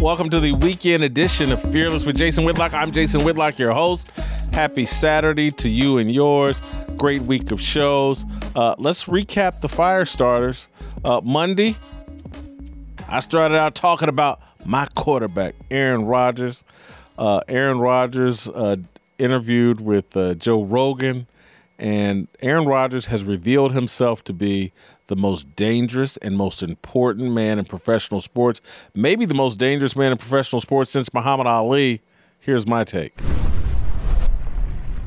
Welcome to the weekend edition of Fearless with Jason Whitlock. I'm Jason Whitlock, your host. Happy Saturday to you and yours. Great week of shows. Let's recap the fire starters. Monday, I started out talking about my quarterback, Aaron Rodgers. Aaron Rodgers interviewed with Joe Rogan, and Aaron Rodgers has revealed himself to be the most dangerous and most important man in professional sports, maybe the most dangerous man in professional sports since Muhammad Ali. Here's my take.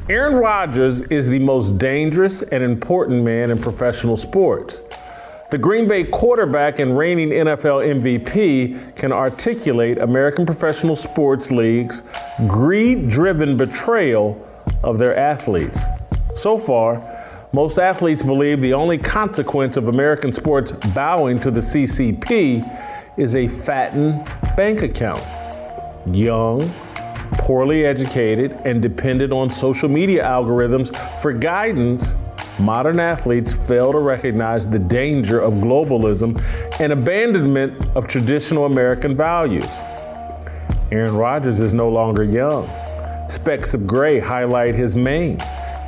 Aaron Rodgers is the most dangerous and important man in professional sports. The Green Bay quarterback and reigning NFL MVP can articulate American professional sports leagues' greed-driven betrayal of their athletes. So far, most athletes believe the only consequence of American sports bowing to the CCP is a fattened bank account. Young, poorly educated, and dependent on social media algorithms for guidance, modern athletes fail to recognize the danger of globalism and abandonment of traditional American values. Aaron Rodgers is no longer young. Specks of gray highlight his mane.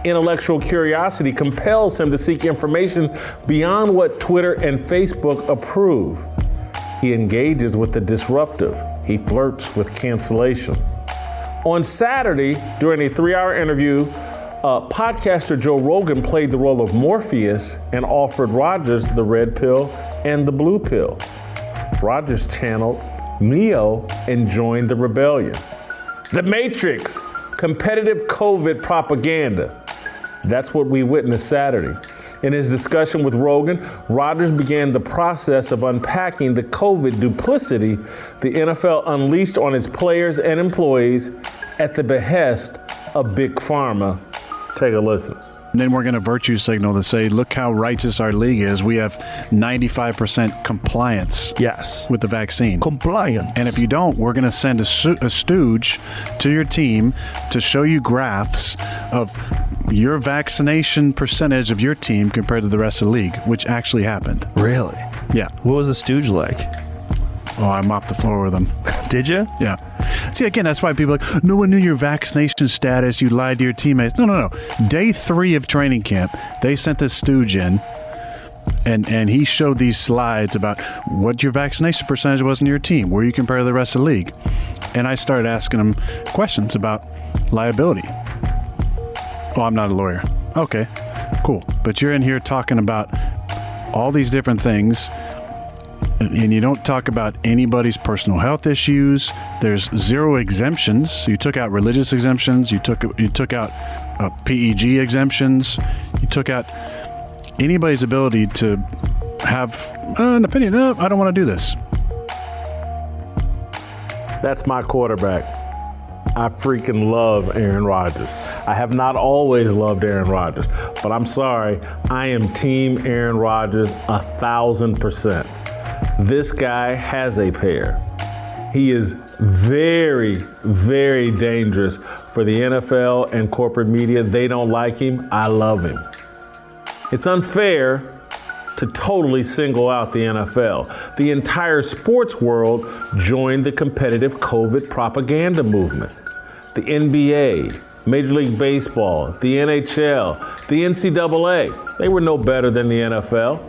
Intellectual curiosity compels him to seek information beyond what Twitter and Facebook approve. He engages with the disruptive. He flirts with cancellation. On Saturday, during a 3-hour interview, podcaster Joe Rogan played the role of Morpheus and offered Rodgers the red pill and the blue pill. Rodgers channeled Neo and joined the rebellion. The Matrix, competitive COVID propaganda. That's what we witnessed Saturday. In his discussion with Rogan, Rodgers began the process of unpacking the COVID duplicity the NFL unleashed on its players and employees at the behest of Big Pharma. Take a listen. And then we're going to virtue signal to say, look how righteous our league is. We have 95% compliance with the vaccine. Compliance. And if you don't, we're going to send a stooge to your team to show you graphs of your vaccination percentage of your team compared to the rest of the league, which actually happened. Really? Yeah. What was the stooge like? Oh, I mopped the floor with him. Did you? Yeah. See, again, that's why people are like, no one knew your vaccination status. You lied to your teammates. No. Day 3 of training camp, they sent this stooge in, and he showed these slides about what your vaccination percentage was in your team, where you compare to the rest of the league. And I started asking him questions about liability. Oh, I'm not a lawyer. Okay, cool. But you're in here talking about all these different things, and you don't talk about anybody's personal health issues. There's zero exemptions. You took out religious exemptions. You took out PEG exemptions. You took out anybody's ability to have an opinion. No, I don't want to do this. That's my quarterback. I freaking love Aaron Rodgers. I have not always loved Aaron Rodgers, but I'm sorry. I am team Aaron Rodgers 1,000%. This guy has a pair. He is very, very dangerous for the NFL and corporate media. They don't like him. I love him. It's unfair to totally single out the NFL. The entire sports world joined the competitive COVID propaganda movement. The NBA, Major League Baseball, the NHL, the NCAA, they were no better than the NFL.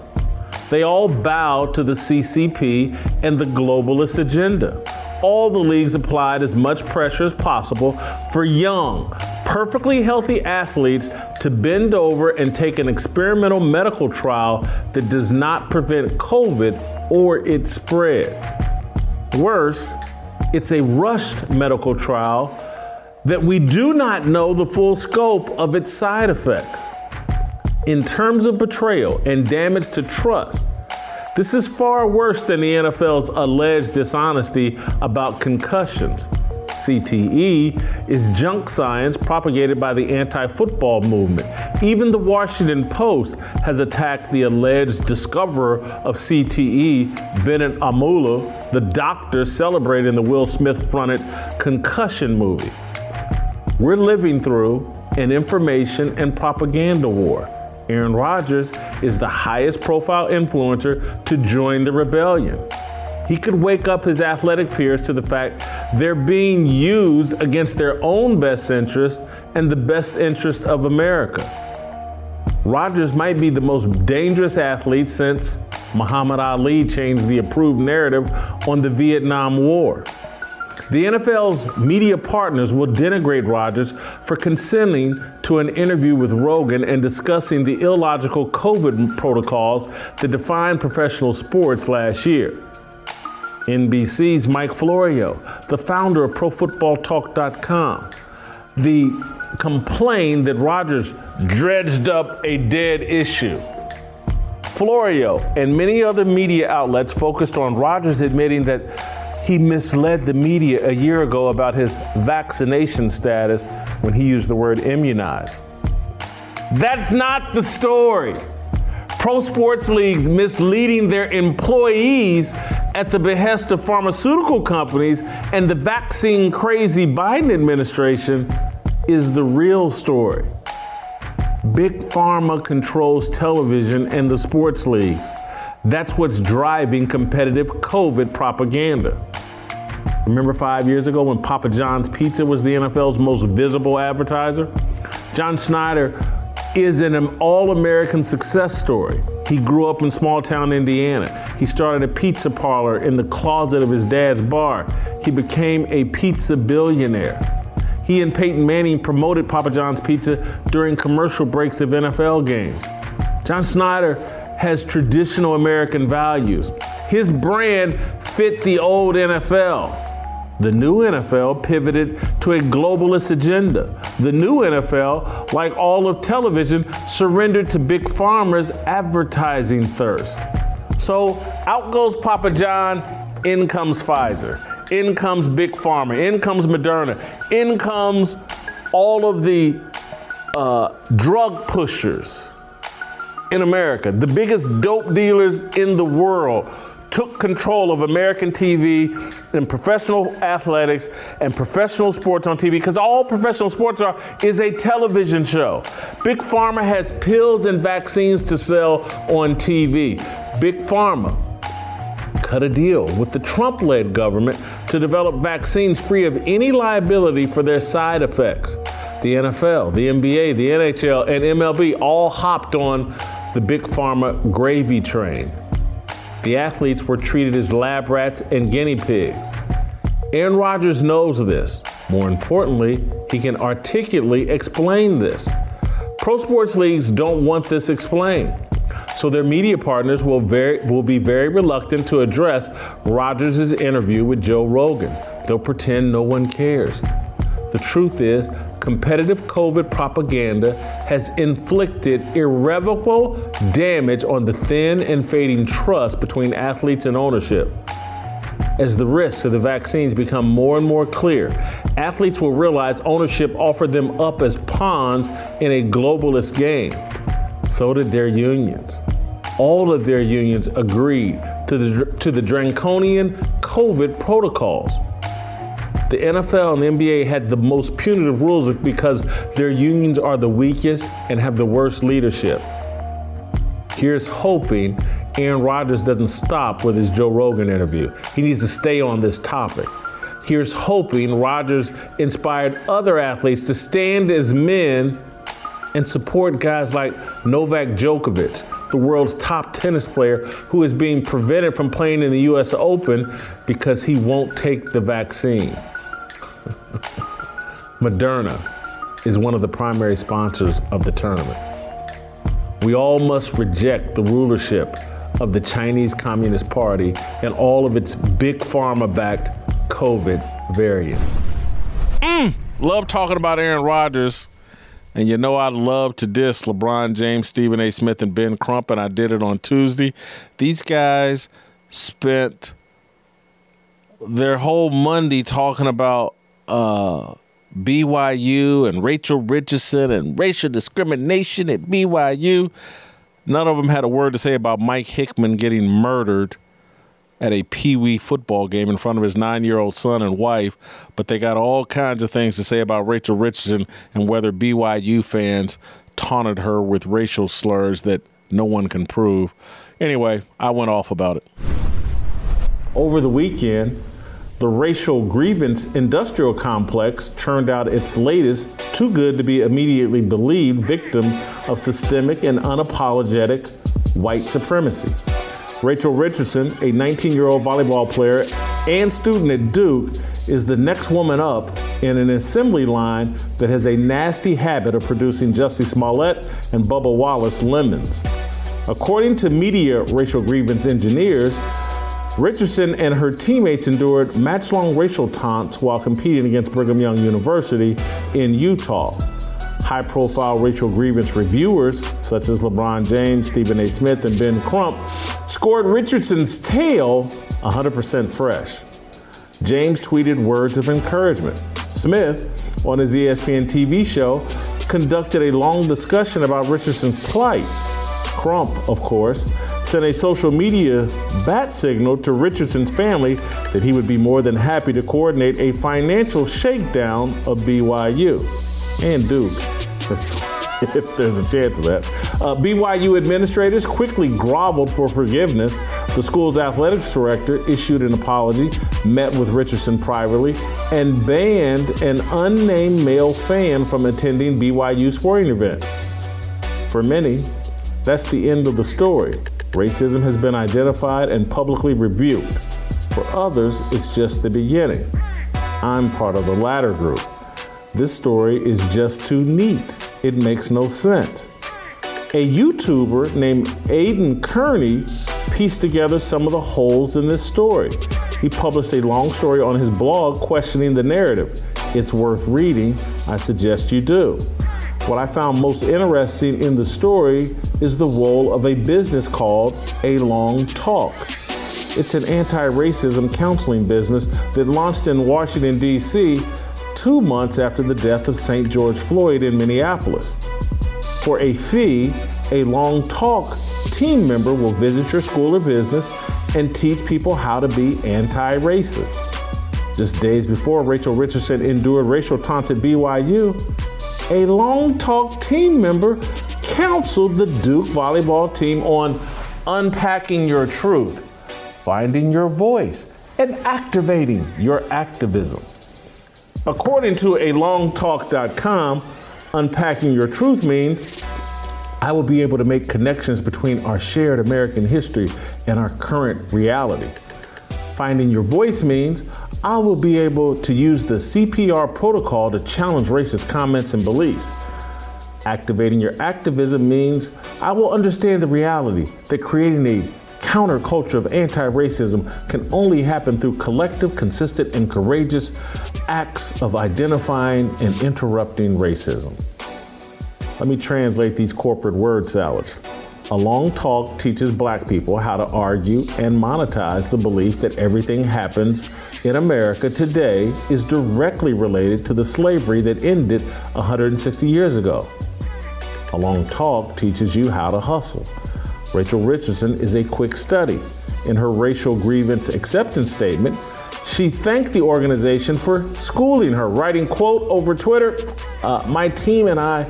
They all bow to the CCP and the globalist agenda. All the leagues applied as much pressure as possible for young, perfectly healthy athletes to bend over and take an experimental medical trial that does not prevent COVID or its spread. Worse, it's a rushed medical trial that we do not know the full scope of its side effects. in terms of betrayal and damage to trust, this is far worse than the NFL's alleged dishonesty about concussions. CTE is junk science propagated by the anti-football movement. Even the Washington Post has attacked the alleged discoverer of CTE, Bennett Amula, the doctor celebrated in the Will Smith-fronted concussion movie. We're living through an information and propaganda war. Aaron Rodgers is the highest profile influencer to join the rebellion. He could wake up his athletic peers to the fact they're being used against their own best interest and the best interest of America. Rodgers might be the most dangerous athlete since Muhammad Ali changed the approved narrative on the Vietnam War. The NFL's media partners will denigrate Rodgers for consenting to an interview with Rogan and discussing the illogical COVID protocols that defined professional sports last year. NBC's Mike Florio, the founder of ProFootballTalk.com, complained that Rodgers dredged up a dead issue. Florio and many other media outlets focused on Rodgers admitting that he misled the media a year ago about his vaccination status when he used the word immunized. That's not the story. Pro sports leagues misleading their employees at the behest of pharmaceutical companies and the vaccine-crazy Biden administration is the real story. Big Pharma controls television and the sports leagues. That's what's driving competitive COVID propaganda. Remember 5 years ago when Papa John's Pizza was the NFL's most visible advertiser? John Schneider is an all-American success story. He grew up in small-town Indiana. He started a pizza parlor in the closet of his dad's bar. He became a pizza billionaire. He and Peyton Manning promoted Papa John's Pizza during commercial breaks of NFL games. John Schneider has traditional American values. His brand fit the old NFL. The new NFL pivoted to a globalist agenda. The new NFL, like all of television, surrendered to Big Pharma's advertising thirst. So out goes Papa John, in comes Pfizer, in comes Big Pharma, in comes Moderna, in comes all of the drug pushers in America. The biggest dope dealers in the world took control of American TV and professional athletics and professional sports on TV, because all professional sports is a television show. Big Pharma has pills and vaccines to sell on TV. Big Pharma cut a deal with the Trump-led government to develop vaccines free of any liability for their side effects. The NFL, the NBA, the NHL, and MLB all hopped on the Big Pharma gravy train. The athletes were treated as lab rats and guinea pigs. Aaron Rodgers knows this. More importantly, he can articulately explain this. Pro sports leagues don't want this explained, so their media partners will be very reluctant to address Rodgers' interview with Joe Rogan. They'll pretend no one cares. The truth is, competitive COVID propaganda has inflicted irrevocable damage on the thin and fading trust between athletes and ownership. As the risks of the vaccines become more and more clear, athletes will realize ownership offered them up as pawns in a globalist game. So did their unions. All of their unions agreed to the draconian COVID protocols. The NFL and the NBA had the most punitive rules because their unions are the weakest and have the worst leadership. Here's hoping Aaron Rodgers doesn't stop with his Joe Rogan interview. He needs to stay on this topic. Here's hoping Rodgers inspired other athletes to stand as men and support guys like Novak Djokovic, the world's top tennis player, who is being prevented from playing in the US Open because he won't take the vaccine. Moderna is one of the primary sponsors of the tournament. We all must reject the rulership of the Chinese Communist Party and all of its Big Pharma-backed COVID variants. Love talking about Aaron Rodgers And you know I love to diss LeBron James, Stephen A. Smith, and Ben Crump, and I did it on Tuesday. These guys spent their whole Monday talking about BYU and Rachel Richardson and racial discrimination at BYU. None of them had a word to say about Mike Hickman getting murdered at a Pee Wee football game in front of his 9-year-old son and wife, but they got all kinds of things to say about Rachel Richardson and whether BYU fans taunted her with racial slurs that no one can prove. Anyway, I went off about it. Over the weekend, the racial grievance industrial complex churned out its latest, too good to be immediately believed, victim of systemic and unapologetic white supremacy. Rachel Richardson, a 19-year-old volleyball player and student at Duke, is the next woman up in an assembly line that has a nasty habit of producing Jussie Smollett and Bubba Wallace lemons. According to media racial grievance engineers, Richardson and her teammates endured match-long racial taunts while competing against Brigham Young University in Utah. High-profile racial grievance reviewers, such as LeBron James, Stephen A. Smith, and Ben Crump, scored Richardson's tale 100% fresh. James tweeted words of encouragement. Smith, on his ESPN TV show, conducted a long discussion about Richardson's plight. Crump, of course, sent a social media bat signal to Richardson's family that he would be more than happy to coordinate a financial shakedown of BYU and Duke. If there's a chance of that. BYU administrators quickly groveled for forgiveness. The school's athletics director issued an apology, met with Richardson privately, and banned an unnamed male fan from attending BYU sporting events. For many, that's the end of the story. Racism has been identified and publicly rebuked. For others, it's just the beginning. I'm part of the latter group. This story is just too neat. It makes no sense. A YouTuber named Aiden Kearney pieced together some of the holes in this story. He published a long story on his blog questioning the narrative. It's worth reading. I suggest you do. What I found most interesting in the story is the role of a business called A Long Talk. It's an anti-racism counseling business that launched in Washington, D.C. 2 months after the death of St. George Floyd in Minneapolis. For a fee, A Long Talk team member will visit your school or business and teach people how to be anti-racist. Just days before Rachel Richardson endured racial taunts at BYU, A Long Talk team member counseled the Duke volleyball team on unpacking your truth, finding your voice, and activating your activism. According to alongtalk.com, unpacking your truth means I will be able to make connections between our shared American history and our current reality. Finding your voice means I will be able to use the CPR protocol to challenge racist comments and beliefs. Activating your activism means I will understand the reality that creating a counterculture of anti-racism can only happen through collective, consistent, and courageous acts of identifying and interrupting racism. Let me translate these corporate word salads. A Long Talk teaches black people how to argue and monetize the belief that everything happens in America today is directly related to the slavery that ended 160 years ago. A Long Talk teaches you how to hustle. Rachel Richardson is a quick study. In her racial grievance acceptance statement, she thanked the organization for schooling her, writing, quote, over Twitter, my team and I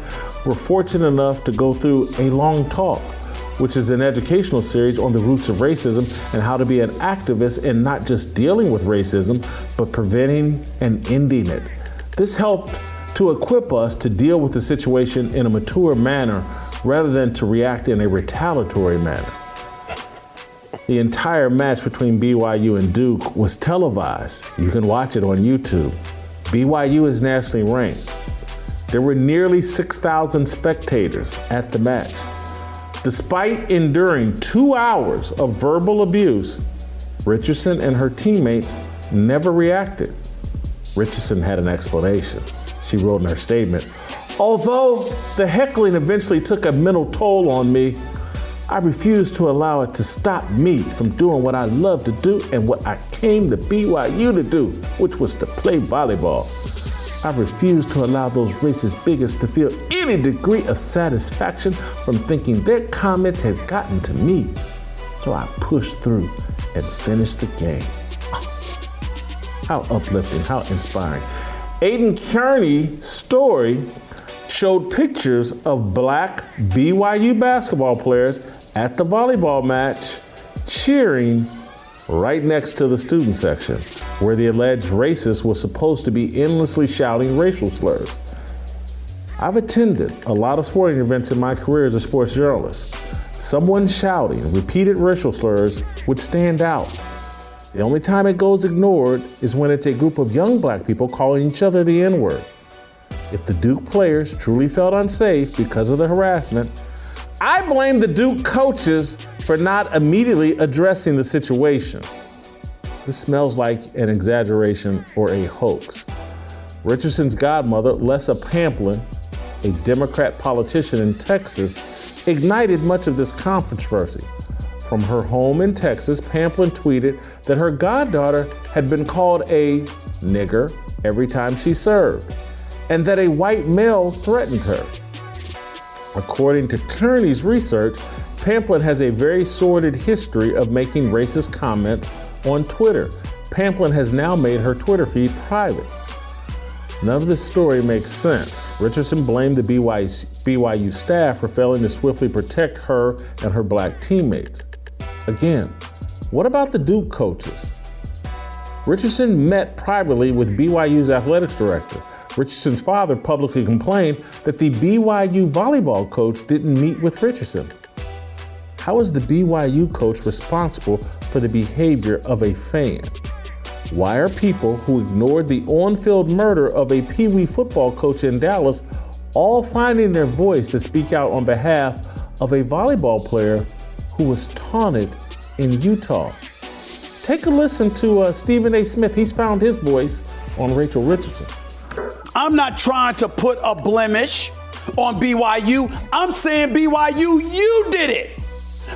were fortunate enough to go through A Long Talk, which is an educational series on the roots of racism and how to be an activist in not just dealing with racism, but preventing and ending it. This helped to equip us to deal with the situation in a mature manner rather than to react in a retaliatory manner. The entire match between BYU and Duke was televised. You can watch it on YouTube. BYU is nationally ranked. There were nearly 6,000 spectators at the match. Despite enduring 2 hours of verbal abuse, Richardson and her teammates never reacted. Richardson had an explanation. She wrote in her statement, Although the heckling eventually took a mental toll on me, I refused to allow it to stop me from doing what I love to do and what I came to BYU to do, which was to play volleyball. I refused to allow those racist bigots to feel any degree of satisfaction from thinking their comments had gotten to me. So I pushed through and finished the game. Oh, how uplifting, how inspiring. Aiden Kearney's story showed pictures of black BYU basketball players at the volleyball match cheering right next to the student section, where the alleged racist was supposed to be endlessly shouting racial slurs. I've attended a lot of sporting events in my career as a sports journalist. Someone shouting repeated racial slurs would stand out. The only time it goes ignored is when it's a group of young black people calling each other the N-word. If the Duke players truly felt unsafe because of the harassment, I blame the Duke coaches for not immediately addressing the situation. This smells like an exaggeration or a hoax. Richardson's godmother, Lessa Pamplin, a Democrat politician in Texas, ignited much of this controversy. From her home in Texas, Pamplin tweeted that her goddaughter had been called a nigger every time she served, and that a white male threatened her. According to Kearney's research, Pamplin has a very sordid history of making racist comments on Twitter. Pamplin has now made her Twitter feed private. None of this story makes sense. Richardson blamed the BYU staff for failing to swiftly protect her and her black teammates. Again, what about the Duke coaches? Richardson met privately with BYU's athletics director. Richardson's father publicly complained that the BYU volleyball coach didn't meet with Richardson. How is the BYU coach responsible for the behavior of a fan? Why are people who ignored the on-field murder of a Pee Wee football coach in Dallas all finding their voice to speak out on behalf of a volleyball player who was taunted in Utah? Take a listen to Stephen A. Smith. He's found his voice on Rachel Richardson. I'm not trying to put a blemish on BYU. I'm saying, BYU, you did it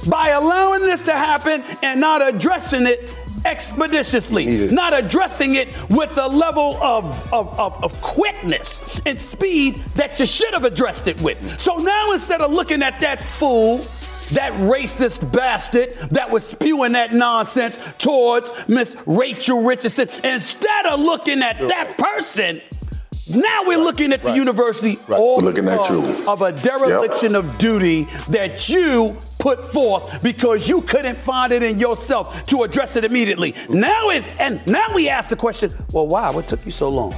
by allowing this to happen and not addressing it expeditiously, not addressing it with the level of quickness and speed that you should have addressed it with. So now, instead of looking at that fool, that racist bastard that was spewing that nonsense towards Miss Rachel Richardson, instead of looking at that person, now we're looking at the university of a dereliction of duty that you put forth because you couldn't find it in yourself to address it immediately. Now we ask the question, well, why? What took you so long?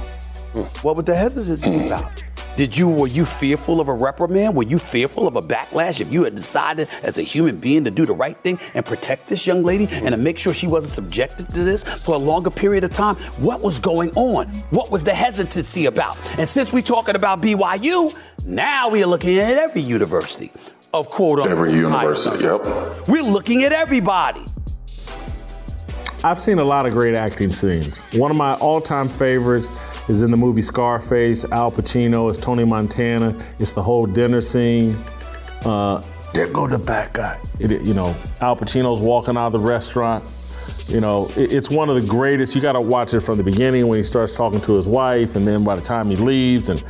What was the hesitancy about? Were you fearful of a reprimand? Were you fearful of a backlash if you had decided as a human being to do the right thing and protect this young lady and to make sure she wasn't subjected to this for a longer period of time? What was going on? What was the hesitancy about? And since we're talking about BYU, now we're looking at every university of quote-unquote. Every university, yep. We're looking at everybody. I've seen a lot of great acting scenes. One of my all-time favorites is in the movie Scarface. Al Pacino is Tony Montana. It's the whole dinner scene. There go the bad guy. Al Pacino's walking out of the restaurant. It's one of the greatest. You gotta watch it from the beginning when he starts talking to his wife, and then by the time he leaves, and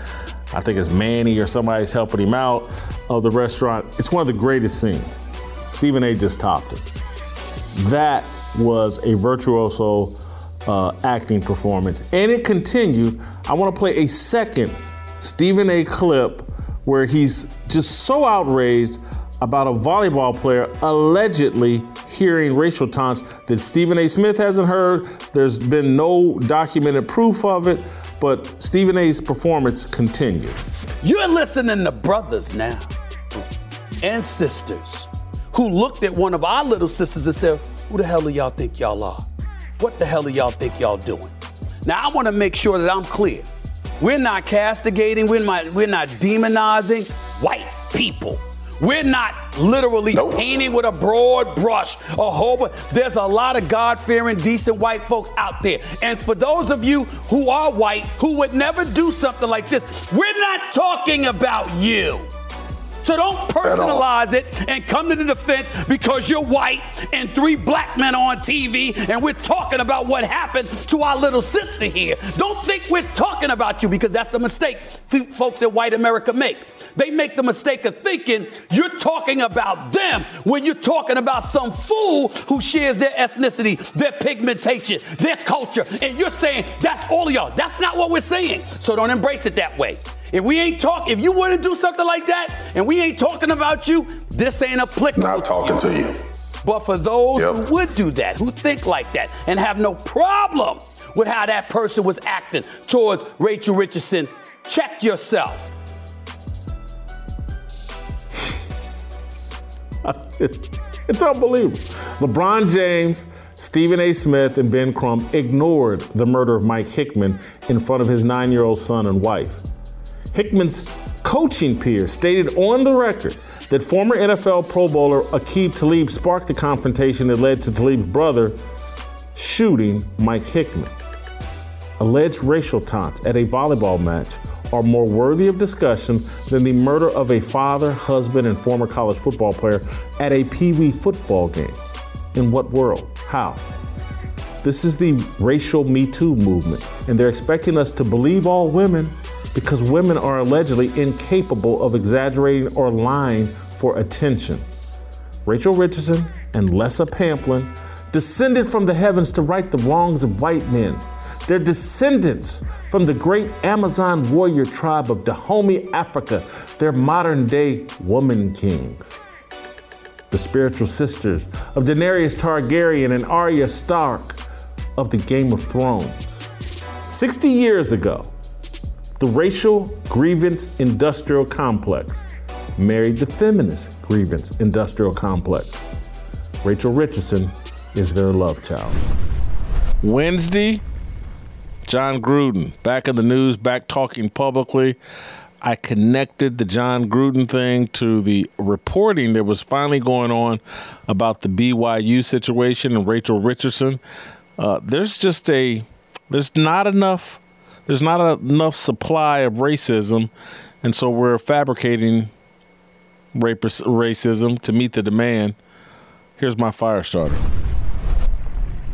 I think it's Manny or somebody's helping him out of the restaurant. It's one of the greatest scenes. Stephen A. just topped it. That was a virtuoso acting performance. And it continued. I want to play a second Stephen A. clip where he's just so outraged about a volleyball player allegedly hearing racial taunts that Stephen A. Smith hasn't heard. There's been no documented proof of it, but Stephen A.'s performance continued. You're listening to brothers now and sisters who looked at one of our little sisters and said, who the hell do y'all think y'all are? What the hell do y'all think y'all doing? Now, I want to make sure that I'm clear. We're not castigating, we're not demonizing white people. We're not literally painting with a broad brush. There's a lot of God-fearing, decent white folks out there. And for those of you who are white, who would never do something like this, we're not talking about you. So don't personalize it and come to the defense because you're white and three black men on TV and we're talking about what happened to our little sister here. Don't think we're talking about you, because that's the mistake folks in white America make. They make the mistake of thinking you're talking about them when you're talking about some fool who shares their ethnicity, their pigmentation, their culture, and you're saying that's all of y'all. That's not what we're saying. So don't embrace it that way. If you wouldn't do something like that and we ain't talking about you, this ain't applicable. Not talking to you. But for those who would do that, who think like that and have no problem with how that person was acting towards Rachel Richardson, check yourself. It's unbelievable. LeBron James, Stephen A. Smith, and Ben Crump ignored the murder of Mike Hickman in front of his 9-year-old son and wife. Hickman's coaching peers stated on the record that former NFL Pro Bowler Aqib Talib sparked the confrontation that led to Talib's brother shooting Mike Hickman. Alleged racial taunts at a volleyball match are more worthy of discussion than the murder of a father, husband, and former college football player at a Pee Wee football game. In what world? How? This is the racial Me Too movement, and they're expecting us to believe all women because women are allegedly incapable of exaggerating or lying for attention. Rachel Richardson and Lessa Pamplin descended from the heavens to right the wrongs of white men. They're descendants from the great Amazon warrior tribe of Dahomey, Africa. They're modern-day woman kings. The spiritual sisters of Daenerys Targaryen and Arya Stark of the Game of Thrones. 60 years ago, the racial grievance industrial complex married the feminist grievance industrial complex. Rachel Richardson is their love child. Wednesday, John Gruden, back in the news, back talking publicly. I connected the John Gruden thing to the reporting that was finally going on about the BYU situation and Rachel Richardson. There's not enough supply of racism, and so we're fabricating racism to meet the demand. Here's my fire starter.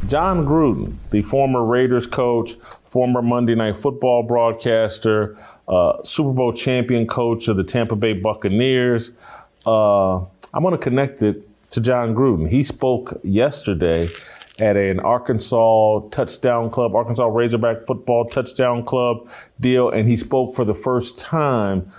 John Gruden, the former Raiders coach, former Monday Night Football broadcaster, Super Bowl champion coach of the Tampa Bay Buccaneers. I'm going to connect it to John Gruden. He spoke yesterday at an Arkansas touchdown club, Arkansas Razorback football touchdown club deal, and he spoke for the first time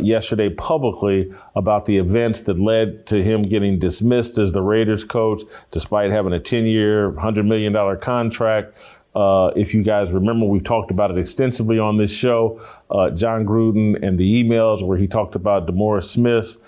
yesterday publicly about the events that led to him getting dismissed as the Raiders coach, despite having a 10-year, $100 million contract. If you guys remember, we've talked about it extensively on this show, John Gruden and the emails where he talked about DeMaurice Smith's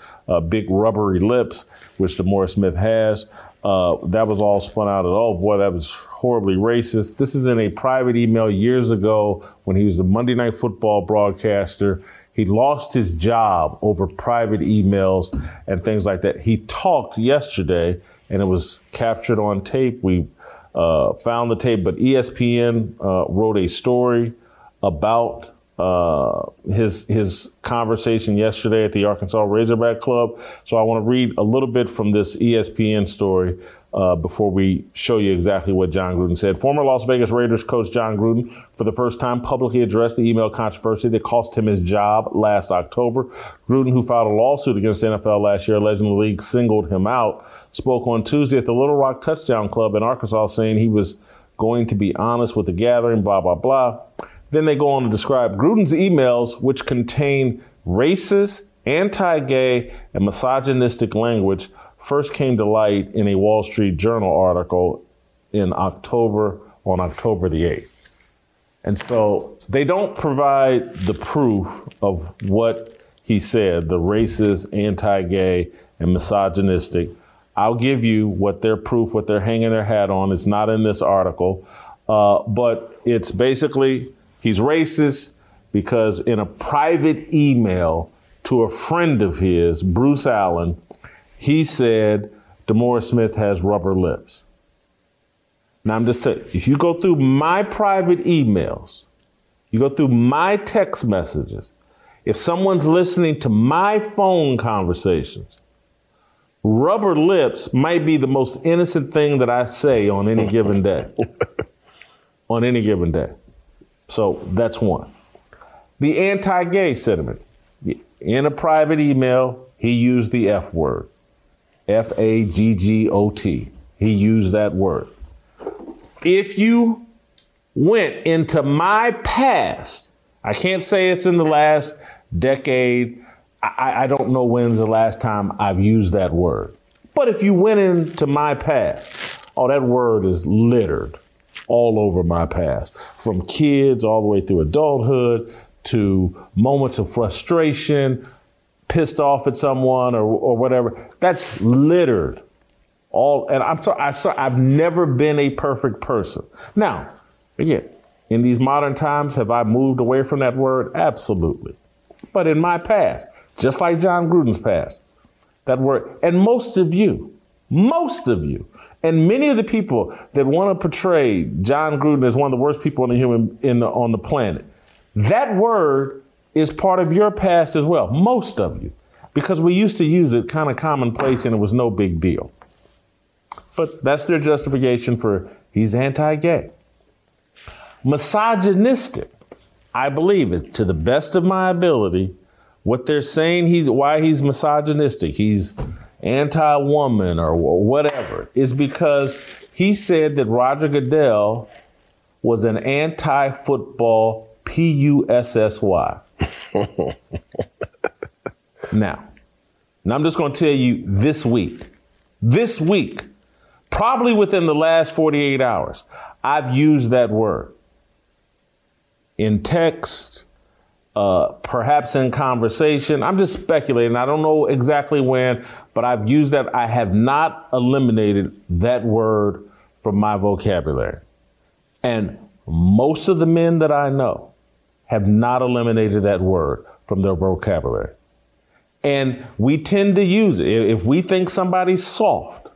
big rubbery lips, which DeMaurice Smith has. That was all spun out at all. Boy, that was horribly racist. This is in a private email years ago when he was the Monday Night Football broadcaster. He lost his job over private emails and things like that. He talked yesterday, and it was captured on tape. We found the tape, but ESPN wrote a story about his conversation yesterday at the Arkansas Razorback Club. So I want to read a little bit from this ESPN story before we show you exactly what John Gruden said. Former Las Vegas Raiders coach John Gruden for the first time publicly addressed the email controversy that cost him his job last October. Gruden, who filed a lawsuit against the NFL last year, alleging the league singled him out, spoke on Tuesday at the Little Rock Touchdown Club in Arkansas saying he was going to be honest with the gathering, blah, blah, blah. Then they go on to describe Gruden's emails, which contain racist, anti-gay, and misogynistic language, first came to light in a Wall Street Journal article on October the 8th. And so they don't provide the proof of what he said, the racist, anti-gay, and misogynistic. I'll give you what their proof, what they're hanging their hat on. It's not in this article, but it's basically he's racist because in a private email to a friend of his, Bruce Allen, he said, DeMaurice Smith has rubber lips. Now, I'm just saying, if you go through my private emails, you go through my text messages, if someone's listening to my phone conversations, rubber lips might be the most innocent thing that I say on any given day. On any given day. So that's one. The anti-gay sentiment. In a private email, he used the F word. F-A-G-G-O-T. He used that word. If you went into my past, I can't say it's in the last decade. I don't know when's the last time I've used that word. But if you went into my past, oh, that word is littered all over my past, from kids all the way through adulthood to moments of frustration, pissed off at someone or whatever. That's littered all. And I'm sorry, I've never been a perfect person. Now, again, in these modern times, have I moved away from that word? Absolutely. But in my past, just like John Gruden's past, that word, and most of you, and many of the people that want to portray John Gruden as one of the worst people on the on the planet, that word is part of your past as well, most of you, because we used to use it kind of commonplace and it was no big deal. But that's their justification for he's anti-gay. Misogynistic. I believe it to the best of my ability, what they're saying, why he's misogynistic, he's anti-woman or whatever, is because he said that Roger Goodell was an anti-football P-U-S-S-Y. Now, I'm just going to tell you this week, probably within the last 48 hours, I've used that word. In text, perhaps in conversation. I'm just speculating. I don't know exactly when, but I've used that. I have not eliminated that word from my vocabulary. And most of the men that I know have not eliminated that word from their vocabulary. And we tend to use it. If we think somebody's soft,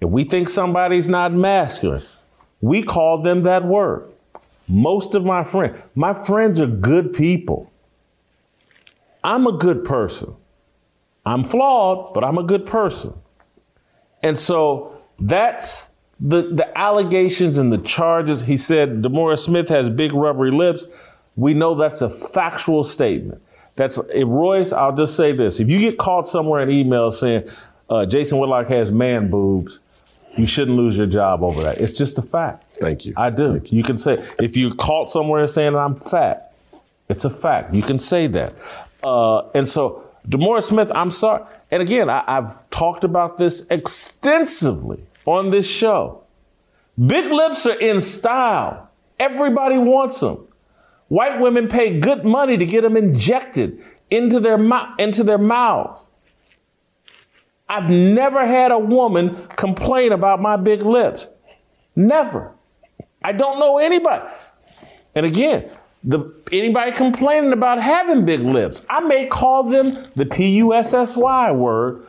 if we think somebody's not masculine, we call them that word. Most of my friends are good people. I'm a good person. I'm flawed, but I'm a good person. And so that's the allegations and the charges. He said DeMaurice Smith has big rubbery lips. We know that's a factual statement. Royce, I'll just say this. If you get caught somewhere in email saying Jason Whitlock has man boobs, you shouldn't lose your job over that. It's just a fact. Thank you. I do. You can say, if you're caught somewhere saying I'm fat, it's a fact. You can say that. And so DeMaurice Smith, I'm sorry. And again, I've talked about this extensively on this show. Big lips are in style. Everybody wants them. White women pay good money to get them injected into their mouths. I've never had a woman complain about my big lips. Never. I don't know anybody. And again, anybody complaining about having big lips, I may call them the P-U-S-S-Y word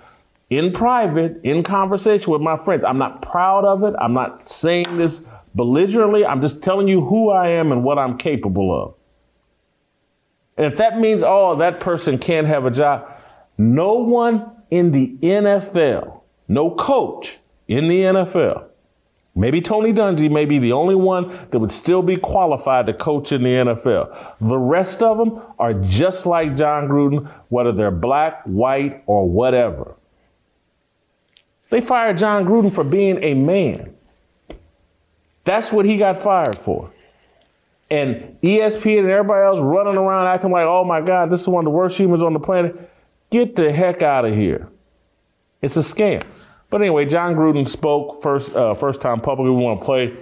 in private, in conversation with my friends. I'm not proud of it. I'm not saying this belligerently. I'm just telling you who I am and what I'm capable of. And if that means, oh, that person can't have a job, no one in the NFL, no coach in the NFL, maybe Tony Dungy may be the only one that would still be qualified to coach in the NFL. The rest of them are just like John Gruden, whether they're black, white, or whatever. They fired John Gruden for being a man. That's what he got fired for. And ESPN and everybody else running around acting like, oh my God, this is one of the worst humans on the planet. Get the heck out of here. It's a scam. But anyway, John Gruden spoke first time publicly. We want to play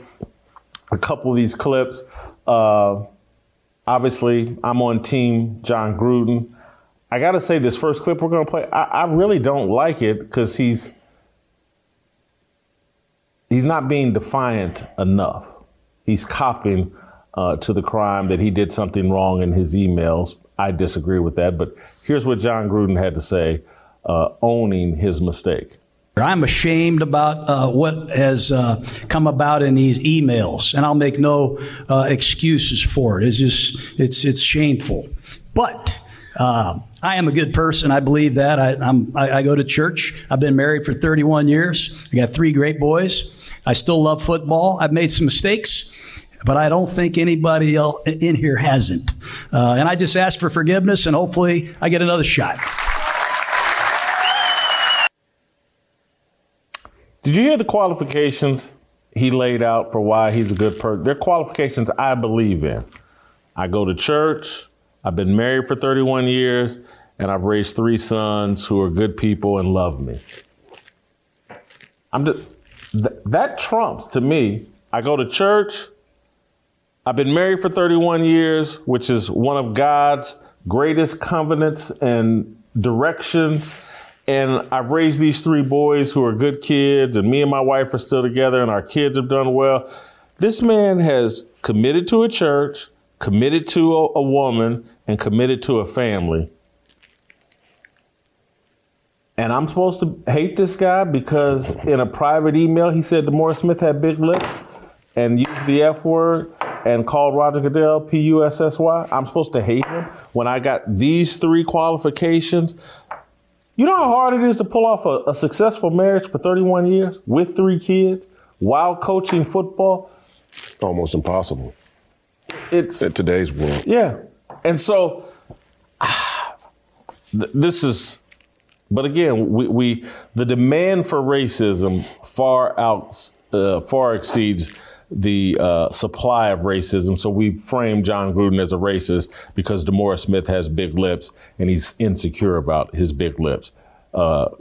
a couple of these clips. Obviously, I'm on team John Gruden. I got to say this first clip we're going to play, I really don't like it because he's not being defiant enough. He's copping to the crime that he did something wrong in his emails. I disagree with that. But here's what John Gruden had to say, owning his mistake. I'm ashamed about what has come about in these emails, and I'll make no excuses for it. It's just, it's shameful. But I am a good person. I believe that. I go to church. I've been married for 31 years. I got three great boys. I still love football. I've made some mistakes, but I don't think anybody else in here hasn't. And I just ask for forgiveness, and hopefully I get another shot. Did you hear the qualifications he laid out for why he's a good person? They're qualifications I believe in. I go to church. I've been married for 31 years, and I've raised three sons who are good people and love me. I'm just, that trumps, to me, I go to church. I've been married for 31 years, which is one of God's greatest covenants and directions. And I've raised these three boys who are good kids, and me and my wife are still together, and our kids have done well. This man has committed to a church, committed to a woman, and committed to a family. And I'm supposed to hate this guy because in a private email, he said DeMaurice Smith had big lips and used the F word and called Roger Goodell P-U-S-S-Y. I'm supposed to hate him when I got these three qualifications. You know how hard it is to pull off a successful marriage for 31 years with three kids while coaching football? Almost impossible. It's in today's world. Yeah. And so this is, but again, we the demand for racism far exceeds the supply of racism. So we frame John Gruden as a racist because DeMaurice Smith has big lips and he's insecure about his big lips. And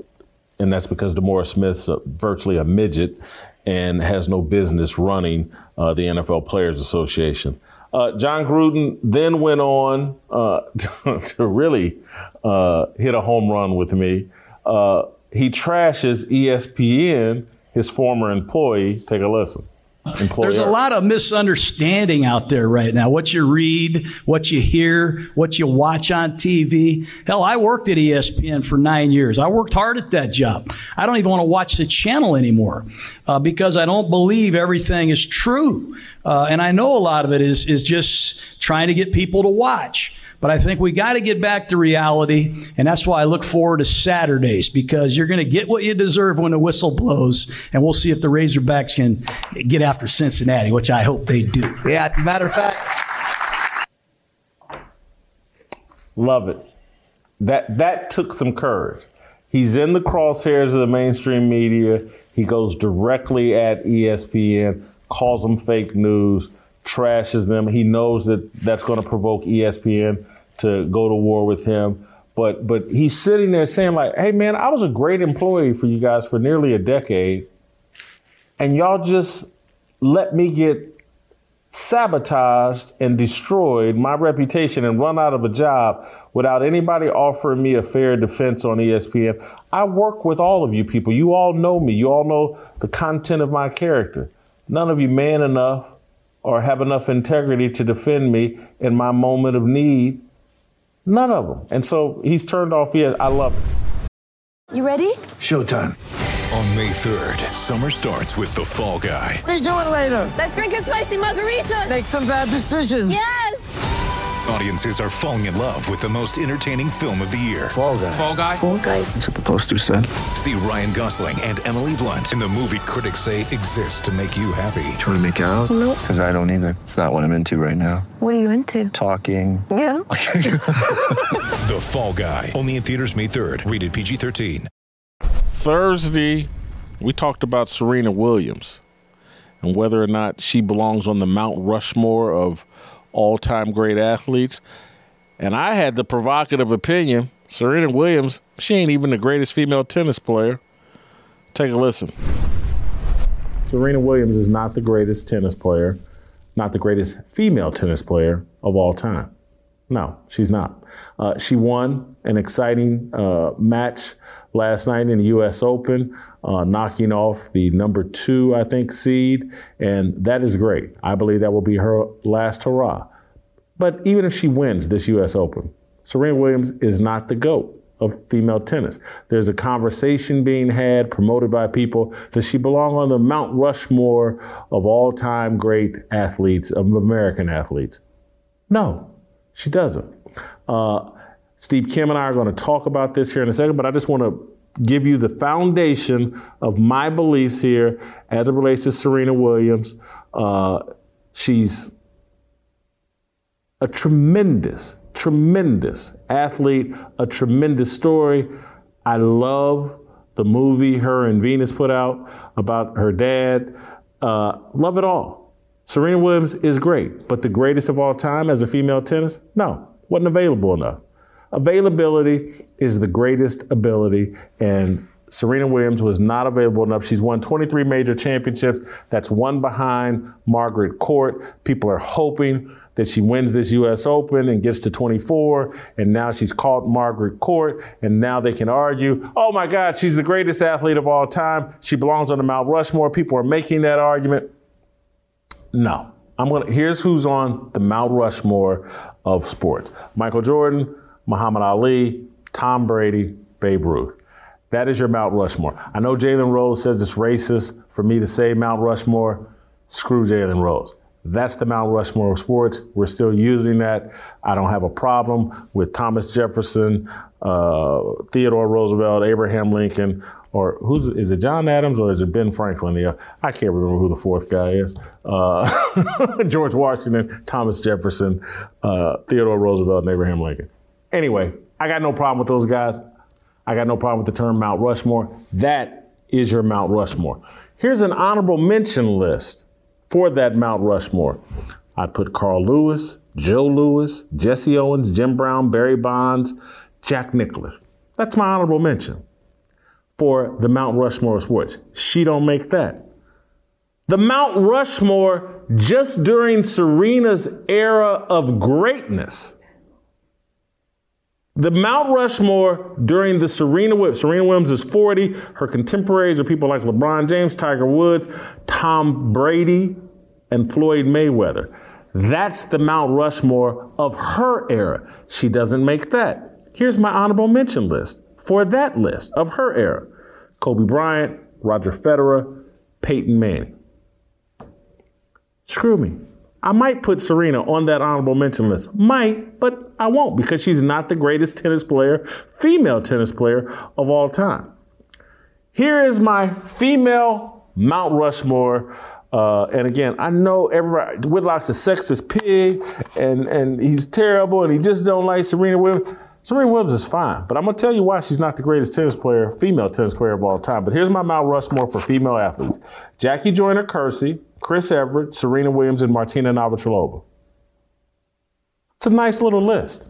that's because DeMaurice Smith's virtually a midget and has no business running the NFL Players Association. John Gruden then went on to really hit a home run with me. He trashes ESPN, his former employee. Take a listen. Employer. There's a lot of misunderstanding out there right now. What you read, what you hear, what you watch on TV. Hell, I worked at ESPN for 9 years. I worked hard at that job. I don't even want to watch the channel anymore because I don't believe everything is true. And I know a lot of it is just trying to get people to watch. But I think we got to get back to reality, and that's why I look forward to Saturdays, because you're going to get what you deserve when the whistle blows, and we'll see if the Razorbacks can get after Cincinnati, which I hope they do. Yeah, matter of fact. Love it. That took some courage. He's in the crosshairs of the mainstream media. He goes directly at ESPN, calls them fake news, trashes them. He knows that that's going to provoke ESPN to go to war with him. But he's sitting there saying like, hey, man, I was a great employee for you guys for nearly a decade. And y'all just let me get sabotaged and destroyed my reputation and run out of a job without anybody offering me a fair defense on ESPN. I work with all of you people. You all know me. You all know the content of my character. None of you man enough or have enough integrity to defend me in my moment of need. None of them. And so he's turned off yet. I love it. You ready? Showtime. On May 3rd, summer starts with The Fall Guy. What are you doing later? Let's drink a spicy margarita. Make some bad decisions. Yes. Audiences are falling in love with the most entertaining film of the year. Fall Guy. Fall Guy. Fall Guy. That's what the poster said. See Ryan Gosling and Emily Blunt in the movie critics say exists to make you happy. Trying to make it out? Nope. Because I don't either. It's not what I'm into right now. What are you into? Talking. Yeah. The Fall Guy. Only in theaters May 3rd. Rated PG-13. Thursday, we talked about Serena Williams and whether or not she belongs on the Mount Rushmore of all-time great athletes. And I had the provocative opinion, Serena Williams, she ain't even the greatest female tennis player. Take a listen. Serena Williams is not the greatest tennis player, not the greatest female tennis player of all time. No, she's not. She won an exciting match last night in the US Open, knocking off the number 2, I think, seed. And that is great. I believe that will be her last hurrah. But even if she wins this US Open, Serena Williams is not the GOAT of female tennis. There's a conversation being had, promoted by people. Does she belong on the Mount Rushmore of all-time great athletes, of American athletes? No, she doesn't. Steve Kim and I are going to talk about this here in a second, but I just want to give you the foundation of my beliefs here as it relates to Serena Williams. She's a tremendous, tremendous athlete, a tremendous story. I love the movie her and Venus put out about her dad. Love it all. Serena Williams is great, but the greatest of all time as a female tennis? No, wasn't available enough. Availability is the greatest ability, and Serena Williams was not available enough. She's won 23 major championships. That's one behind Margaret Court. People are hoping that she wins this US Open and gets to 24, and now she's caught Margaret Court, and now they can argue, oh my God, she's the greatest athlete of all time. She belongs on the Mount Rushmore. People are making that argument. No. Here's who's on the Mount Rushmore of sports. Michael Jordan, Muhammad Ali, Tom Brady, Babe Ruth. That is your Mount Rushmore. I know Jalen Rose says it's racist for me to say Mount Rushmore. Screw Jalen Rose. That's the Mount Rushmore of sports. We're still using that. I don't have a problem with Thomas Jefferson, Theodore Roosevelt, Abraham Lincoln, or is it John Adams or is it Ben Franklin? Yeah, I can't remember who the fourth guy is. George Washington, Thomas Jefferson, Theodore Roosevelt, and Abraham Lincoln. Anyway, I got no problem with those guys. I got no problem with the term Mount Rushmore. That is your Mount Rushmore. Here's an honorable mention list for that Mount Rushmore. I put Carl Lewis, Joe Louis, Jesse Owens, Jim Brown, Barry Bonds, Jack Nicklaus. That's my honorable mention for the Mount Rushmore of sports. She don't make that. The Mount Rushmore just during Serena's era of greatness. The Mount Rushmore during the Serena Williams is 40. Her contemporaries are people like LeBron James, Tiger Woods, Tom Brady, and Floyd Mayweather. That's the Mount Rushmore of her era. She doesn't make that. Here's my honorable mention list for that list of her era. Kobe Bryant, Roger Federer, Peyton Manning. Screw me. I might put Serena on that honorable mention list. Might, but I won't because she's not the greatest tennis player, female tennis player of all time. Here is my female Mount Rushmore. And again, I know everybody, Whitlock's a sexist pig and he's terrible and he just don't like Serena Williams. Serena Williams is fine, but I'm going to tell you why she's not the greatest tennis player, female tennis player of all time. But here's my Mount Rushmore for female athletes. Jackie Joyner-Kersee, Chris Everett, Serena Williams, and Martina Navratilova. It's a nice little list.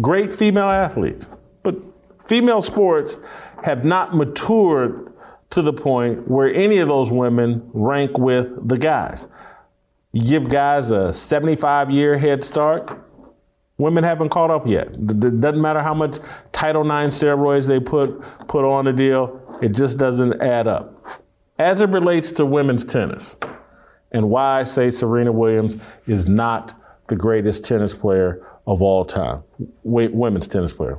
Great female athletes. But female sports have not matured to the point where any of those women rank with the guys. You give guys a 75-year head start, women haven't caught up yet. It doesn't matter how much Title IX steroids they put on the deal, it just doesn't add up. As it relates to women's tennis and why I say Serena Williams is not the greatest tennis player of all time, women's tennis player.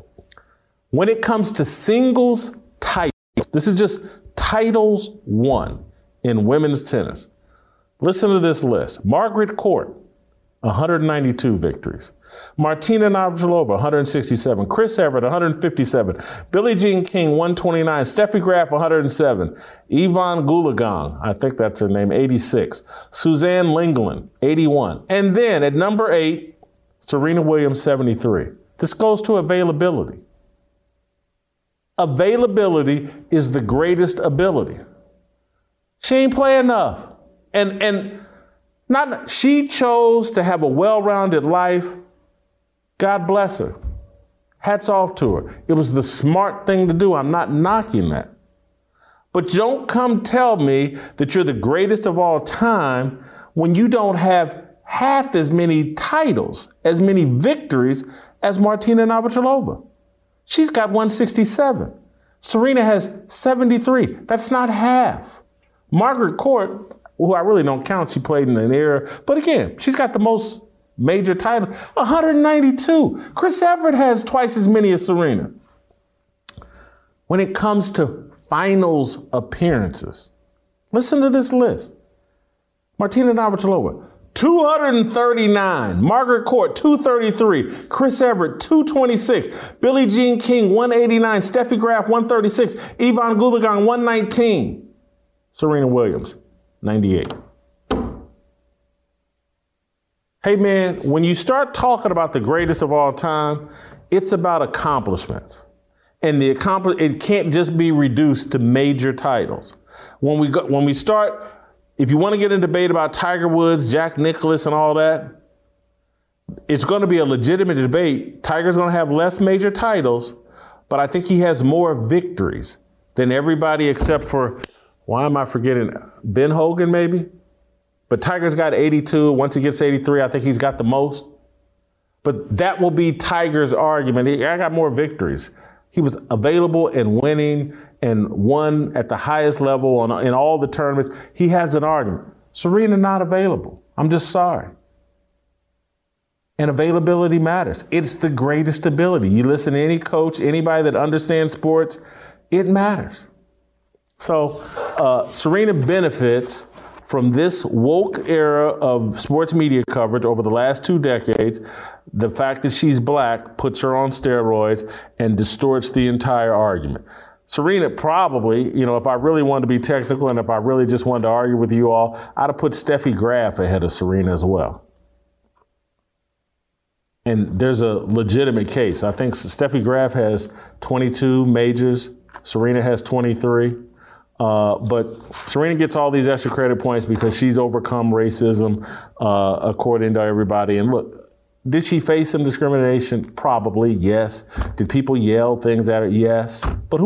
When it comes to singles titles, this is just titles won in women's tennis. Listen to this list. Margaret Court, 192 victories. Martina Navratilova, 167. Chris Everett, 157. Billie Jean King, 129. Steffi Graf, 107. Yvonne Goolagong, I think that's her name, 86. Suzanne Lenglen, 81. And then at number 8, Serena Williams, 73. This goes to availability. Availability is the greatest ability. She ain't playing enough. She chose to have a well-rounded life. God bless her. Hats off to her. It was the smart thing to do. I'm not knocking that. But don't come tell me that you're the greatest of all time when you don't have half as many titles, as many victories as Martina Navratilova. She's got 167. Serena has 73. That's not half. Margaret Court, who I really don't count, she played in an era. But again, she's got the most major title, 192. Chris Evert has twice as many as Serena. When it comes to finals appearances, listen to this list. Martina Navratilova, 239. Margaret Court, 233. Chris Evert, 226. Billie Jean King, 189. Steffi Graf, 136. Yvonne Goolagong, 119. Serena Williams, 98. Hey man, when you start talking about the greatest of all time, it's about accomplishments. And it can't just be reduced to major titles. When we start... If you want to get a debate about Tiger Woods, Jack Nicklaus, and all that, it's going to be a legitimate debate. Tiger's going to have less major titles, but I think he has more victories than everybody except for, why am I forgetting, Ben Hogan maybe? But Tiger's got 82. Once he gets 83, I think he's got the most. But that will be Tiger's argument. I got more victories. He was available and winning and won at the highest level in all the tournaments. He has an argument. Serena not available. I'm just sorry. And availability matters. It's the greatest ability. You listen to any coach, anybody that understands sports, it matters. So Serena benefits from this woke era of sports media coverage over the last 2 decades. The fact that she's black puts her on steroids and distorts the entire argument. Serena probably, if I really wanted to be technical and if I really just wanted to argue with you all, I'd have put Steffi Graf ahead of Serena as well. And there's a legitimate case. I think Steffi Graf has 22 majors. Serena has 23. But Serena gets all these extra credit points because she's overcome racism, according to everybody. And look, did she face some discrimination? Probably, yes. Did people yell things at her? Yes. But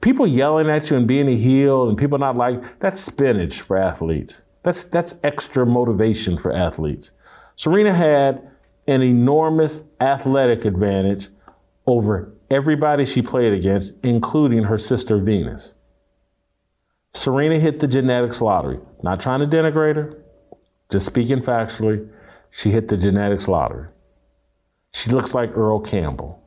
people yelling at you and being a heel and people not like, that's spinach for athletes. That's extra motivation for athletes. Serena had an enormous athletic advantage over everybody she played against, including her sister Venus. Serena hit the genetics lottery. Not trying to denigrate her, just speaking factually, she hit the genetics lottery. She looks like Earl Campbell.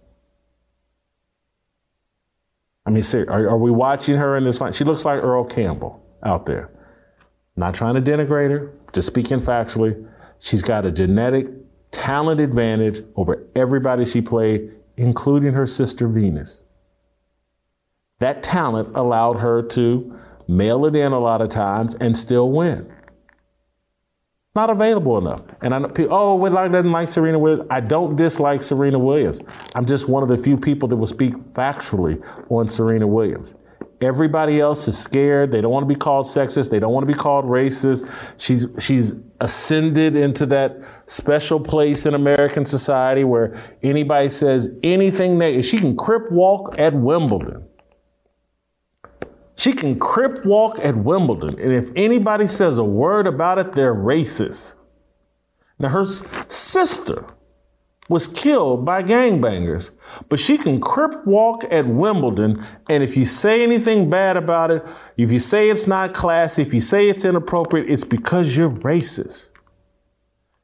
I mean, are we watching her in this fight? She looks like Earl Campbell out there. Not trying to denigrate her, just speaking factually, she's got a genetic talent advantage over everybody she played, including her sister Venus. That talent allowed her to mail it in a lot of times and still win. Not available enough. And I know people, Whitlock doesn't like Serena Williams. I don't dislike Serena Williams. I'm just one of the few people that will speak factually on Serena Williams. Everybody else is scared. They don't want to be called sexist. They don't want to be called racist. She's ascended into that special place in American society where anybody says anything negative. She can crip walk at Wimbledon. She can crip walk at Wimbledon. And if anybody says a word about it, they're racist. Now, her sister was killed by gangbangers, but she can crip walk at Wimbledon, and if you say anything bad about it, if you say it's not classy, if you say it's inappropriate, it's because you're racist.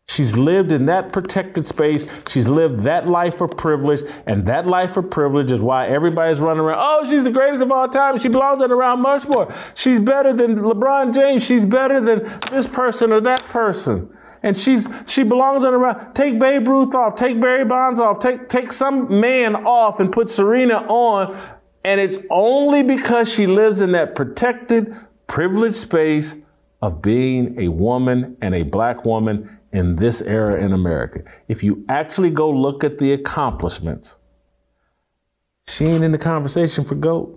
She's lived in that protected space. She's lived that life of privilege, and that life of privilege is why everybody's running around, she's the greatest of all time. She belongs in around much more. She's better than LeBron James. She's better than this person or that person. And she belongs on the round. Take Babe Ruth off. Take Barry Bonds off. Take some man off and put Serena on. And it's only because she lives in that protected, privileged space of being a woman and a black woman in this era in America. If you actually go look at the accomplishments, she ain't in the conversation for GOAT.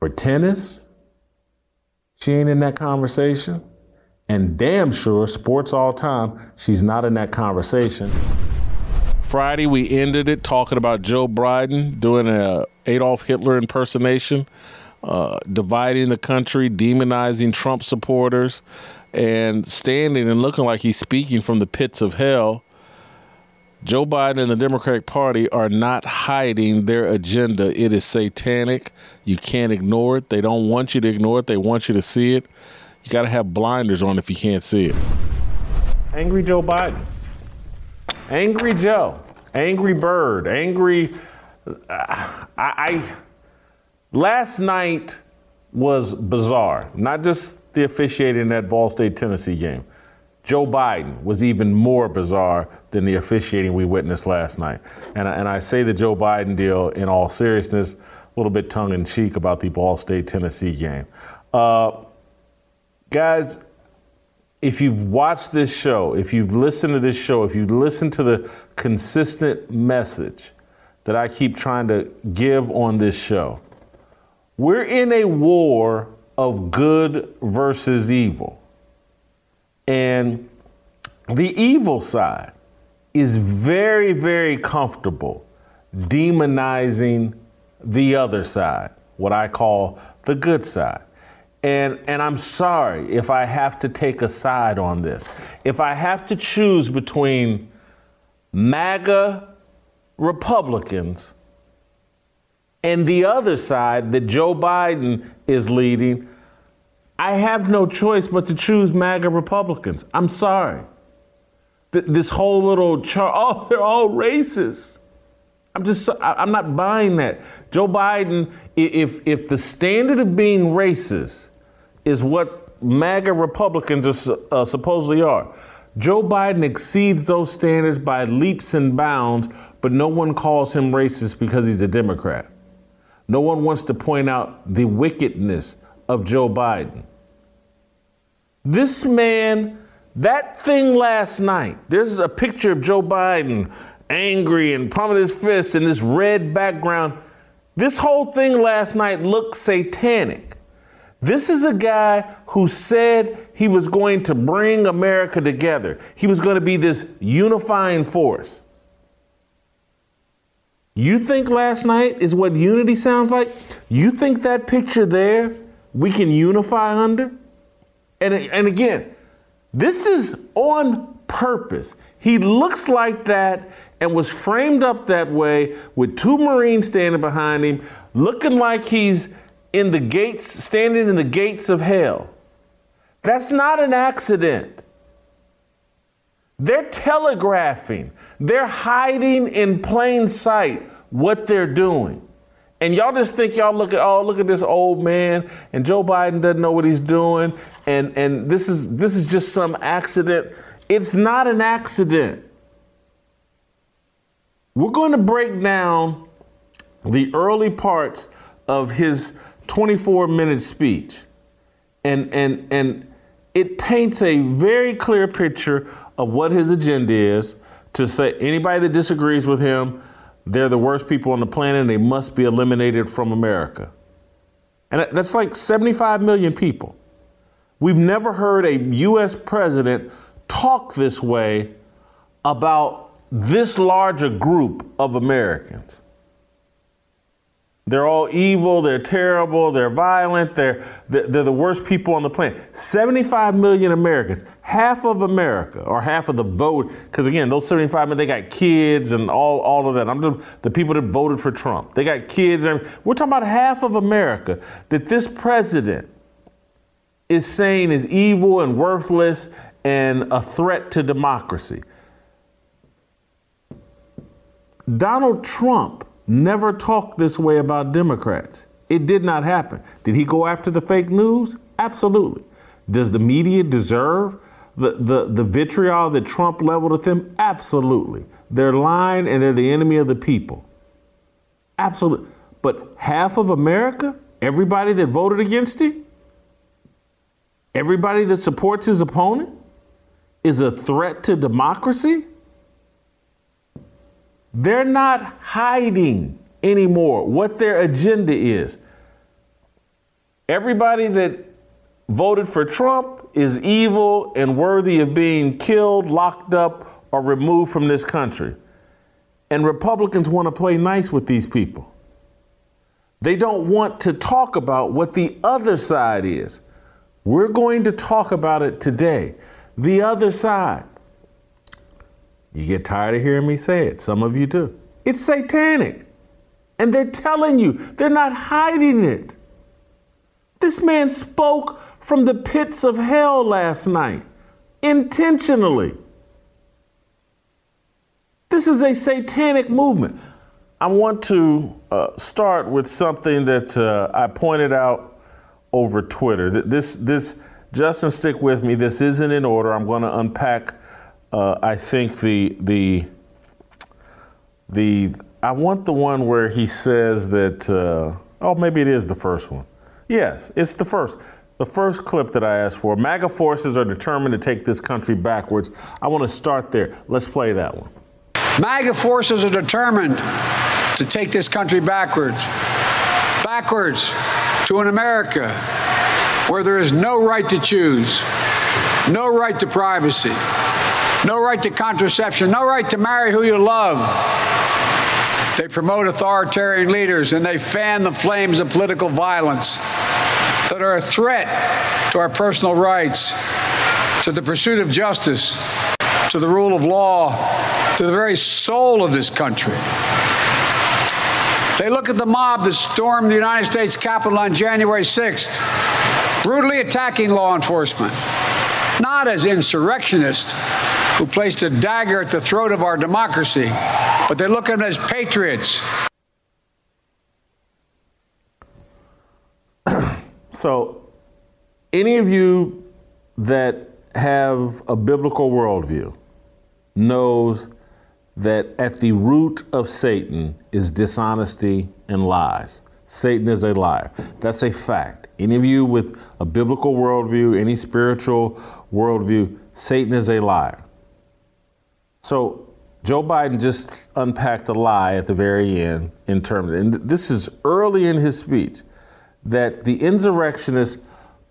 For tennis, she ain't in that conversation. And damn sure, sports all time, she's not in that conversation. Friday, we ended it talking about Joe Biden doing an Adolf Hitler impersonation, dividing the country, demonizing Trump supporters, and standing and looking like he's speaking from the pits of hell. Joe Biden and the Democratic Party are not hiding their agenda. It is satanic. You can't ignore it. They don't want you to ignore it. They want you to see it. You got to have blinders on if you can't see it. Angry Joe Biden. Angry Joe. Angry Bird. Angry. Last night was bizarre. Not just the officiating in that Ball State-Tennessee game. Joe Biden was even more bizarre than the officiating we witnessed last night. And I say the Joe Biden deal in all seriousness, a little bit tongue-in-cheek about the Ball State-Tennessee game. Guys, if you've watched this show, if you've listened to this show, if you listen to the consistent message that I keep trying to give on this show, we're in a war of good versus evil. And the evil side is very, very comfortable demonizing the other side, what I call the good side. And I'm sorry if I have to take a side on this. If I have to choose between MAGA Republicans and the other side that Joe Biden is leading, I have no choice but to choose MAGA Republicans. I'm sorry. This whole little they're all racist. I'm not buying that. Joe Biden, if the standard of being racist is what MAGA Republicans are, supposedly are. Joe Biden exceeds those standards by leaps and bounds, but no one calls him racist because he's a Democrat. No one wants to point out the wickedness of Joe Biden. This man, that thing last night, there's a picture of Joe Biden angry and pumping his fists in this red background. This whole thing last night looked satanic. This is a guy who said he was going to bring America together. He was going to be this unifying force. You think last night is what unity sounds like? You think that picture there we can unify under? And again, this is on purpose. He looks like that and was framed up that way with two Marines standing behind him, looking like he's in the gates, standing in the gates of hell. That's not an accident. They're telegraphing. They're hiding in plain sight what they're doing. And y'all just think y'all look at this old man and Joe Biden doesn't know what he's doing. And this is just some accident. It's not an accident. We're going to break down the early parts of his 24-minute speech. And it paints a very clear picture of what his agenda is, to say anybody that disagrees with him, they're the worst people on the planet and they must be eliminated from America. And that's like 75 million people. We've never heard a US president talk this way about this larger group of Americans. They're all evil, they're terrible, they're violent, they're the worst people on the planet. 75 million Americans, half of America, or half of the vote, because again, those 75 million, they got kids and all of that. I'm just the people that voted for Trump. They got kids and everything. We're talking about half of America that this president is saying is evil and worthless and a threat to democracy. Donald Trump never talked this way about Democrats. It did not happen. Did he go after the fake news? Absolutely. Does the media deserve the vitriol that Trump leveled at them? Absolutely. They're lying and they're the enemy of the people. Absolutely. But half of America, everybody that voted against him, everybody that supports his opponent, is a threat to democracy? They're not hiding anymore what their agenda is. Everybody that voted for Trump is evil and worthy of being killed, locked up, or removed from this country. And Republicans want to play nice with these people. They don't want to talk about what the other side is. We're going to talk about it today. The other side. You get tired of hearing me say it. Some of you do. It's satanic. And they're telling you. They're not hiding it. This man spoke from the pits of hell last night, intentionally. This is a satanic movement. I want to start with something that I pointed out over Twitter. This, Justin, stick with me. This isn't in order. I'm going to unpack. I think the I want the one where he says that. Oh, maybe it is the first one. Yes, it's the first. The first clip that I asked for. MAGA forces are determined to take this country backwards. I want to start there. Let's play that one. MAGA forces are determined to take this country backwards to an America where there is no right to choose, no right to privacy, no right to contraception, no right to marry who you love. They promote authoritarian leaders and they fan the flames of political violence that are a threat to our personal rights, to the pursuit of justice, to the rule of law, to the very soul of this country. They look at the mob that stormed the United States Capitol on January 6th, brutally attacking law enforcement, not as insurrectionists who placed a dagger at the throat of our democracy, but they look at them as patriots. So, any of you that have a biblical worldview knows that at the root of Satan is dishonesty and lies. Satan is a liar. That's a fact. Any of you with a biblical worldview, any spiritual worldview, Satan is a liar. So Joe Biden just unpacked a lie at the very end in terms of, and this is early in his speech, that the insurrectionists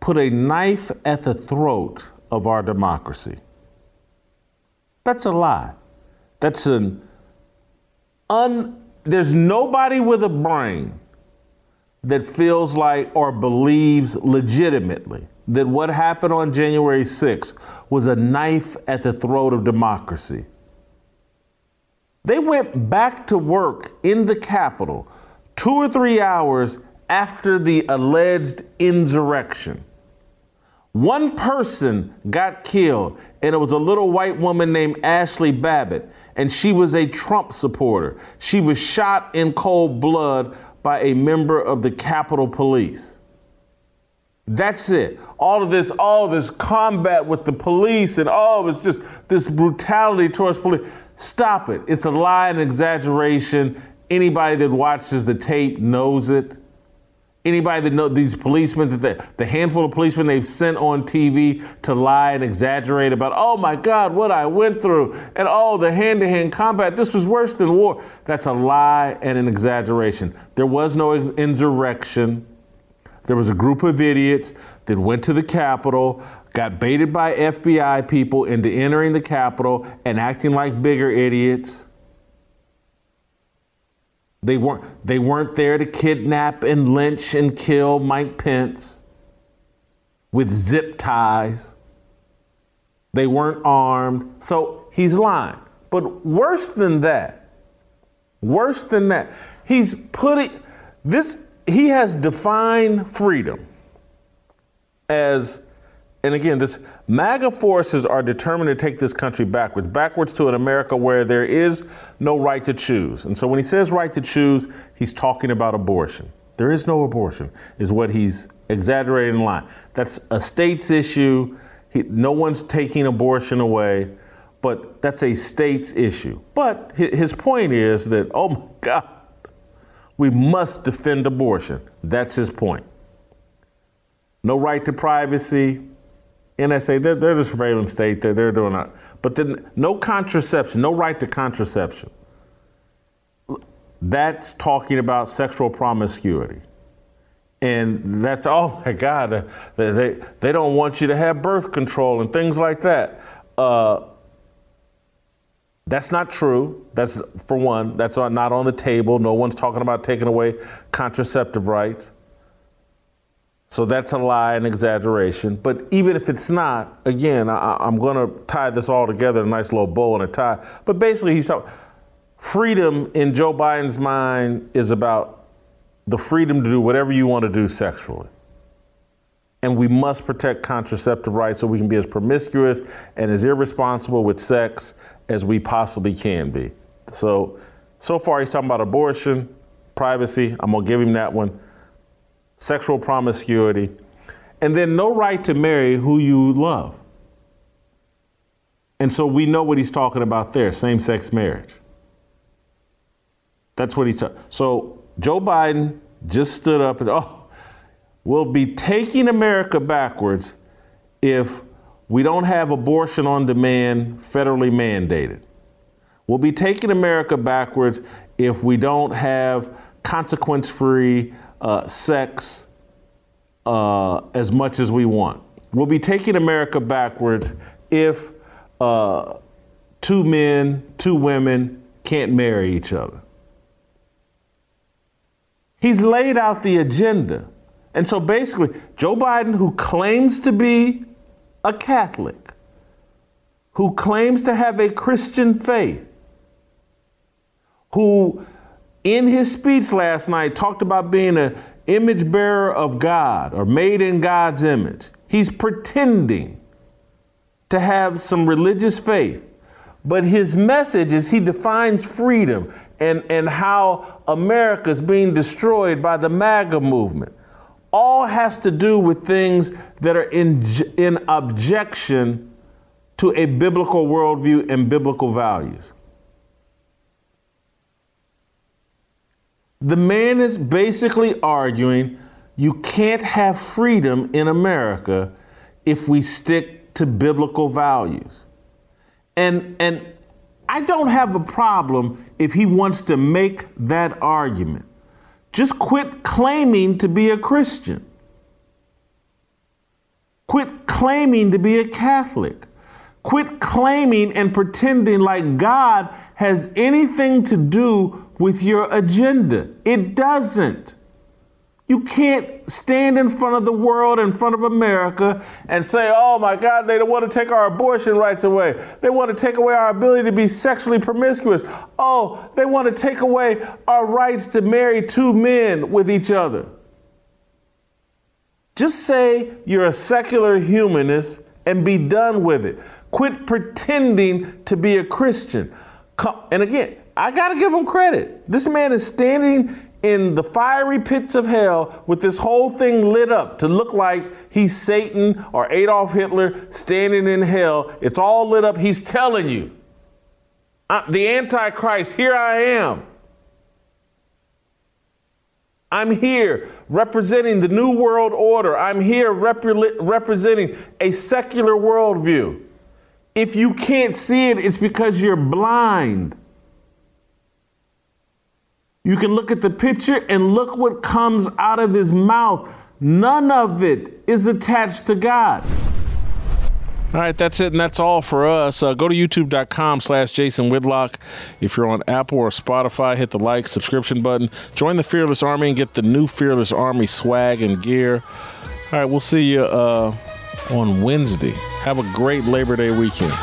put a knife at the throat of our democracy. That's a lie. That's there's nobody with a brain that feels like or believes legitimately that what happened on January 6th was a knife at the throat of democracy. They went back to work in the Capitol 2 or 3 hours after the alleged insurrection. One person got killed, and it was a little white woman named Ashley Babbitt, and she was a Trump supporter. She was shot in cold blood by a member of the Capitol Police. That's it. All this combat with the police and it's just this brutality towards police. Stop it. It's a lie and exaggeration. Anybody that watches the tape knows it. Anybody that knows these policemen, the handful of policemen they've sent on TV to lie and exaggerate about, oh my God, what I went through, and the hand-to-hand combat, this was worse than war. That's a lie and an exaggeration. There was no insurrection. There was a group of idiots that went to the Capitol, got baited by FBI people into entering the Capitol and acting like bigger idiots. They weren't there to kidnap and lynch and kill Mike Pence with zip ties. They weren't armed. So he's lying. But worse than that, he's putting this. He has defined freedom as, and again, this MAGA forces are determined to take this country backwards to an America where there is no right to choose. And so when he says right to choose, he's talking about abortion. There is no abortion, is what he's exaggerating in line. That's a state's issue. No one's taking abortion away, but that's a state's issue. But his point is that, oh my God, we must defend abortion. That's his point. No right to privacy. NSA, they're the surveillance state, they're doing that. But then no contraception, no right to contraception. That's talking about sexual promiscuity. And that's, oh my God, they don't want you to have birth control and things like that. That's not true. That's, for one, that's not on the table. No one's talking about taking away contraceptive rights. So that's a lie and exaggeration. But even if it's not, again, I'm going to tie this all together in a nice little bow and a tie. But basically, he's talking freedom in Joe Biden's mind is about the freedom to do whatever you want to do sexually. and we must protect contraceptive rights so we can be as promiscuous and as irresponsible with sex as we possibly can be. So far he's talking about abortion, privacy, I'm gonna give him that one, sexual promiscuity, and then no right to marry who you love. And so we know what he's talking about there, same-sex marriage. That's what he's talking about. So Joe Biden just stood up and, we'll be taking America backwards if we don't have abortion on demand federally mandated. We'll be taking America backwards if we don't have consequence-free sex as much as we want. We'll be taking America backwards if two men, two women can't marry each other. He's laid out the agenda. And so basically, Joe Biden, who claims to be a Catholic, who claims to have a Christian faith, who in his speech last night talked about being an image bearer of God or made in God's image. He's pretending to have some religious faith, but his message is he defines freedom and how America is being destroyed by the MAGA movement. All has to do with things that are in objection to a biblical worldview and biblical values. The man is basically arguing you can't have freedom in America if we stick to biblical values. And I don't have a problem if he wants to make that argument. Just quit claiming to be a Christian. Quit claiming to be a Catholic. Quit claiming and pretending like God has anything to do with your agenda. It doesn't. You can't stand in front of the world, in front of America, and say, oh my God, they don't want to take our abortion rights away. They want to take away our ability to be sexually promiscuous. Oh, they want to take away our rights to marry two men with each other. Just say you're a secular humanist and be done with it. Quit pretending to be a Christian. And again, I gotta give him credit. This man is standing in the fiery pits of hell with this whole thing lit up to look like he's Satan or Adolf Hitler standing in hell. It's all lit up. He's telling you, the Antichrist, here I am. I'm here representing the New World Order. I'm here representing a secular worldview. If you can't see it, it's because you're blind. You can look at the picture and look what comes out of his mouth. None of it is attached to God. All right, that's it, and that's all for us. Go to youtube.com/Jason Whitlock. If you're on Apple or Spotify, hit the like, subscription button. Join the Fearless Army and get the new Fearless Army swag and gear. All right, we'll see you on Wednesday. Have a great Labor Day weekend.